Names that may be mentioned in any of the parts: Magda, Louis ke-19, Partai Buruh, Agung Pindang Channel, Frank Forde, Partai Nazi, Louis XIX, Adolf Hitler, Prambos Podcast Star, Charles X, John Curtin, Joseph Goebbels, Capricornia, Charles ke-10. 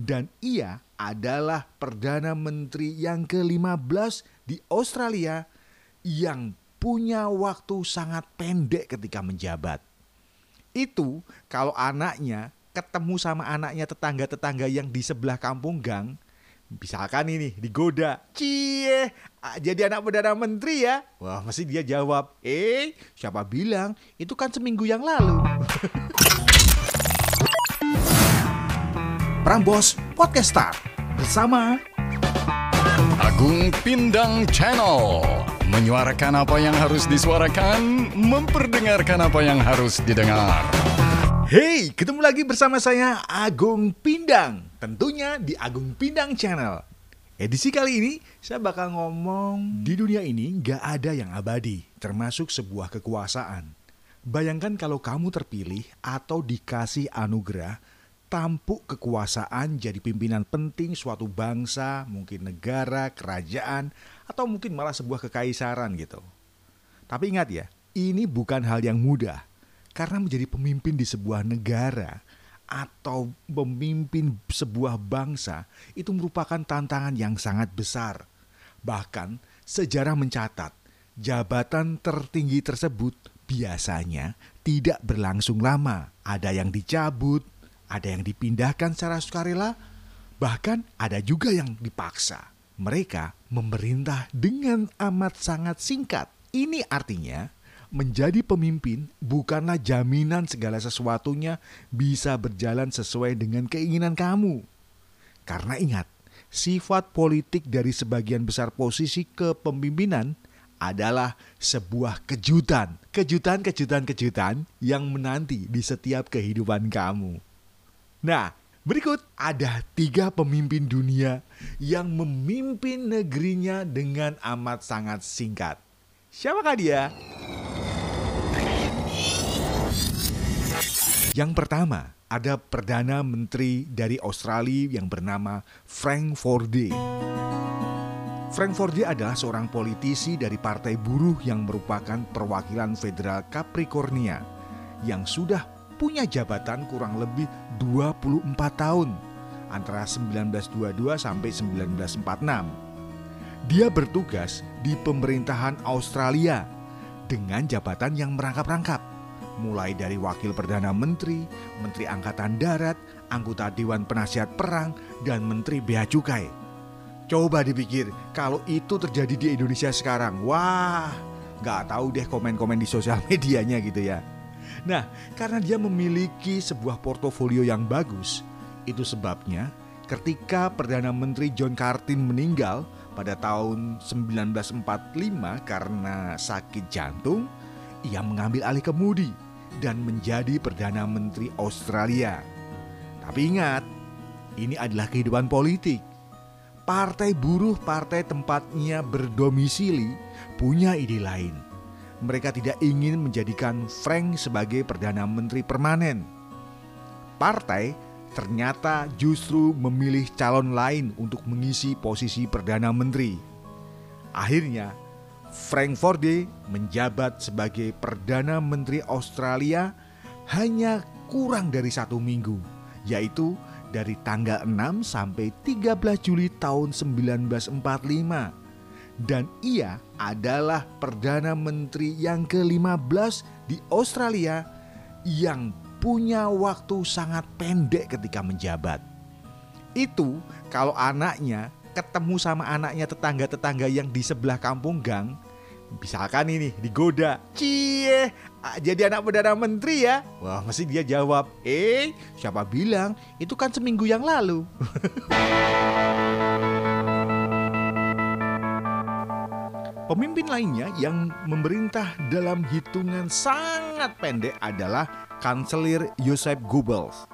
dan ia adalah Perdana Menteri yang ke-15 di Australia yang punya waktu sangat pendek ketika menjabat. Itu kalau anaknya ketemu sama anaknya tetangga-tetangga yang di sebelah kampung gang, misalkan ini digoda, "Cie, jadi anak Perdana Menteri ya?" Wah, mesti dia jawab, siapa bilang? Itu kan seminggu yang lalu." Prambos Podcast Star bersama Agung Pindang Channel, menyuarakan apa yang harus disuarakan, memperdengarkan apa yang harus didengar. Hey, ketemu lagi bersama saya Agung Pindang, tentunya di Agung Pindang Channel. Edisi kali ini saya bakal ngomong di dunia ini gak ada yang abadi, termasuk sebuah kekuasaan. Bayangkan kalau kamu terpilih atau dikasih anugerah tampuk kekuasaan jadi pimpinan penting suatu bangsa, mungkin negara, kerajaan, atau mungkin malah sebuah kekaisaran gitu. Tapi ingat ya, ini bukan hal yang mudah. Karena menjadi pemimpin di sebuah negara atau pemimpin sebuah bangsa itu merupakan tantangan yang sangat besar. Bahkan sejarah mencatat, jabatan tertinggi tersebut biasanya tidak berlangsung lama. Ada yang dicabut, ada yang dipindahkan secara sukarela, bahkan ada juga yang dipaksa. Mereka memerintah dengan amat sangat singkat. Ini artinya menjadi pemimpin bukanlah jaminan segala sesuatunya bisa berjalan sesuai dengan keinginan kamu. Karena ingat, sifat politik dari sebagian besar posisi kepemimpinan adalah sebuah kejutan. Kejutan yang menanti di setiap kehidupan kamu. Nah, berikut ada 3 pemimpin dunia yang memimpin negerinya dengan amat sangat singkat. Siapakah dia? Yang pertama, ada Perdana Menteri dari Australia yang bernama Frank Forde. Frank Forde adalah seorang politisi dari Partai Buruh yang merupakan perwakilan federal Capricornia yang sudah punya jabatan kurang lebih 24 tahun, antara 1922 sampai 1946. Dia bertugas di pemerintahan Australia dengan jabatan yang merangkap-rangkap, mulai dari Wakil Perdana Menteri, Menteri Angkatan Darat, Anggota Dewan Penasihat Perang, dan Menteri Bea Cukai. Coba dipikir, kalau itu terjadi di Indonesia sekarang, wah, gak tahu deh komen-komen di sosial medianya gitu ya. Nah, karena dia memiliki sebuah portofolio yang bagus, itu sebabnya ketika Perdana Menteri John Curtin meninggal pada tahun 1945 karena sakit jantung, ia mengambil alih kemudi dan menjadi Perdana Menteri Australia. Tapi ingat, ini adalah kehidupan politik. Partai Buruh, partai tempatnya berdomisili, punya ide lain. Mereka tidak ingin menjadikan Frank sebagai Perdana Menteri permanen. Partai ternyata justru memilih calon lain untuk mengisi posisi Perdana Menteri. Akhirnya, Frank Forde menjabat sebagai Perdana Menteri Australia hanya kurang dari 1 minggu, yaitu dari tanggal 6 sampai 13 Juli tahun 1945. Dan ia adalah Perdana Menteri yang ke-15 di Australia yang punya waktu sangat pendek ketika menjabat. Itu kalau anaknya ketemu sama anaknya tetangga-tetangga yang di sebelah kampung gang, misalkan ini digoda, "Cie, jadi anak Perdana Menteri ya?" Wah, mesti dia jawab, siapa bilang? Itu kan seminggu yang lalu." Pemimpin lainnya yang memerintah dalam hitungan sangat pendek adalah Kanselir Joseph Goebbels.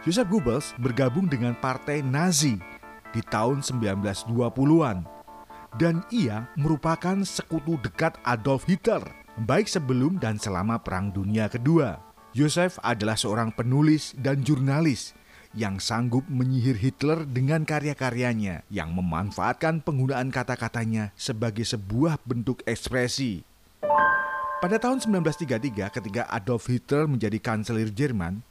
Joseph Goebbels bergabung dengan Partai Nazi di tahun 1920-an. Dan ia merupakan sekutu dekat Adolf Hitler, baik sebelum dan selama Perang Dunia Kedua. Joseph adalah seorang penulis dan jurnalis yang sanggup menyihir Hitler dengan karya-karyanya, yang memanfaatkan penggunaan kata-katanya sebagai sebuah bentuk ekspresi. Pada tahun 1933, ketika Adolf Hitler menjadi Kanselir Jerman,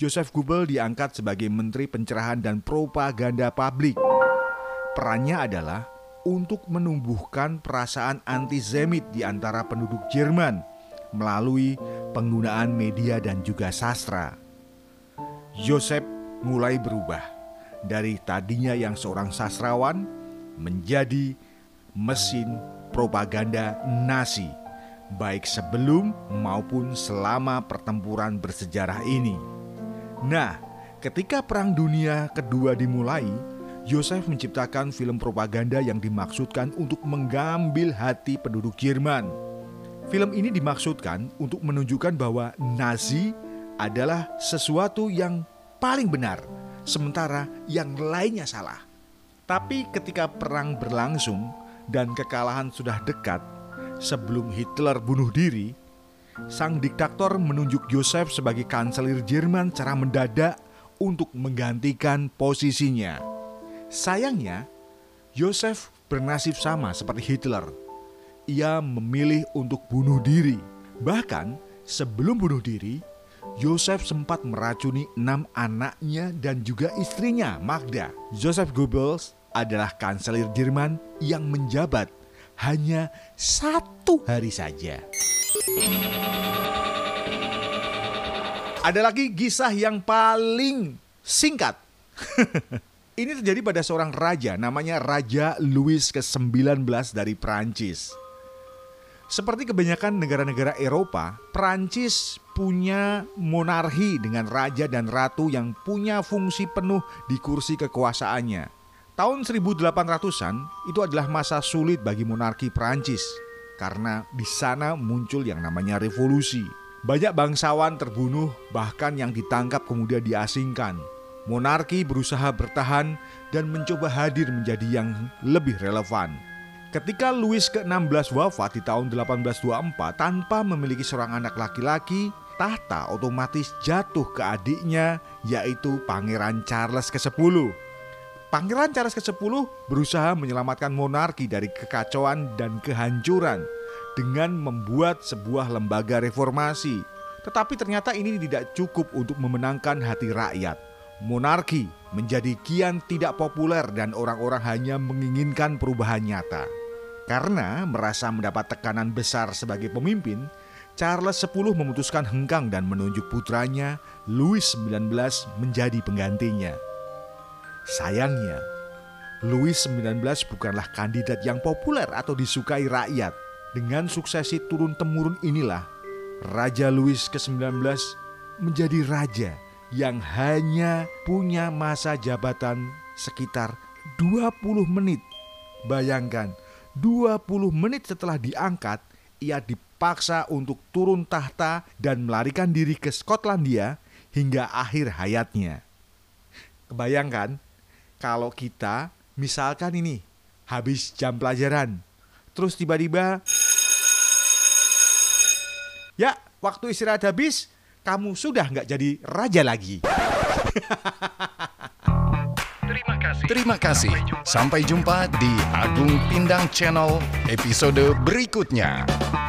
Joseph Goebbels diangkat sebagai Menteri Pencerahan dan Propaganda Publik. Perannya adalah untuk menumbuhkan perasaan antisemit di antara penduduk Jerman melalui penggunaan media dan juga sastra. Joseph mulai berubah dari tadinya yang seorang sastrawan menjadi mesin propaganda Nazi, baik sebelum maupun selama pertempuran bersejarah ini. Nah, ketika Perang Dunia Kedua dimulai, Joseph menciptakan film propaganda yang dimaksudkan untuk mengambil hati penduduk Jerman. Film ini dimaksudkan untuk menunjukkan bahwa Nazi adalah sesuatu yang paling benar, sementara yang lainnya salah. Tapi ketika perang berlangsung dan kekalahan sudah dekat, sebelum Hitler bunuh diri, sang diktator menunjuk Joseph sebagai kanselir Jerman secara mendadak untuk menggantikan posisinya. Sayangnya, Joseph bernasib sama seperti Hitler. Ia memilih untuk bunuh diri. Bahkan sebelum bunuh diri, Joseph sempat meracuni 6 anaknya dan juga istrinya, Magda. Joseph Goebbels adalah kanselir Jerman yang menjabat hanya 1 hari saja. Ada lagi kisah yang paling singkat. Ini terjadi pada seorang raja, namanya Raja Louis ke-19 dari Prancis. Seperti kebanyakan negara-negara Eropa, Prancis punya monarki dengan raja dan ratu yang punya fungsi penuh di kursi kekuasaannya. Tahun 1800-an itu adalah masa sulit bagi monarki Prancis karena di sana muncul yang namanya revolusi. Banyak bangsawan terbunuh, bahkan yang ditangkap kemudian diasingkan. Monarki berusaha bertahan dan mencoba hadir menjadi yang lebih relevan. Ketika Louis ke-16 wafat di tahun 1824 tanpa memiliki seorang anak laki-laki, tahta otomatis jatuh ke adiknya, yaitu Pangeran Charles ke-10. Pangeran Charles ke-10 berusaha menyelamatkan monarki dari kekacauan dan kehancuran dengan membuat sebuah lembaga reformasi. Tetapi ternyata ini tidak cukup untuk memenangkan hati rakyat. Monarki menjadi kian tidak populer dan orang-orang hanya menginginkan perubahan nyata. Karena merasa mendapat tekanan besar sebagai pemimpin, Charles X memutuskan hengkang dan menunjuk putranya Louis XIX menjadi penggantinya. Sayangnya, Louis XIX bukanlah kandidat yang populer atau disukai rakyat. Dengan suksesi turun-temurun inilah, Raja Louis ke-19 menjadi raja yang hanya punya masa jabatan sekitar 20 menit. Bayangkan, 20 menit setelah diangkat, ia dipaksa untuk turun tahta dan melarikan diri ke Skotlandia hingga akhir hayatnya. Kebayangkan, kalau kita misalkan ini, habis jam pelajaran, terus tiba-tiba, ya waktu istirahat habis, kamu sudah nggak jadi raja lagi. Terima kasih. Sampai jumpa di Agung Pindang Channel episode berikutnya.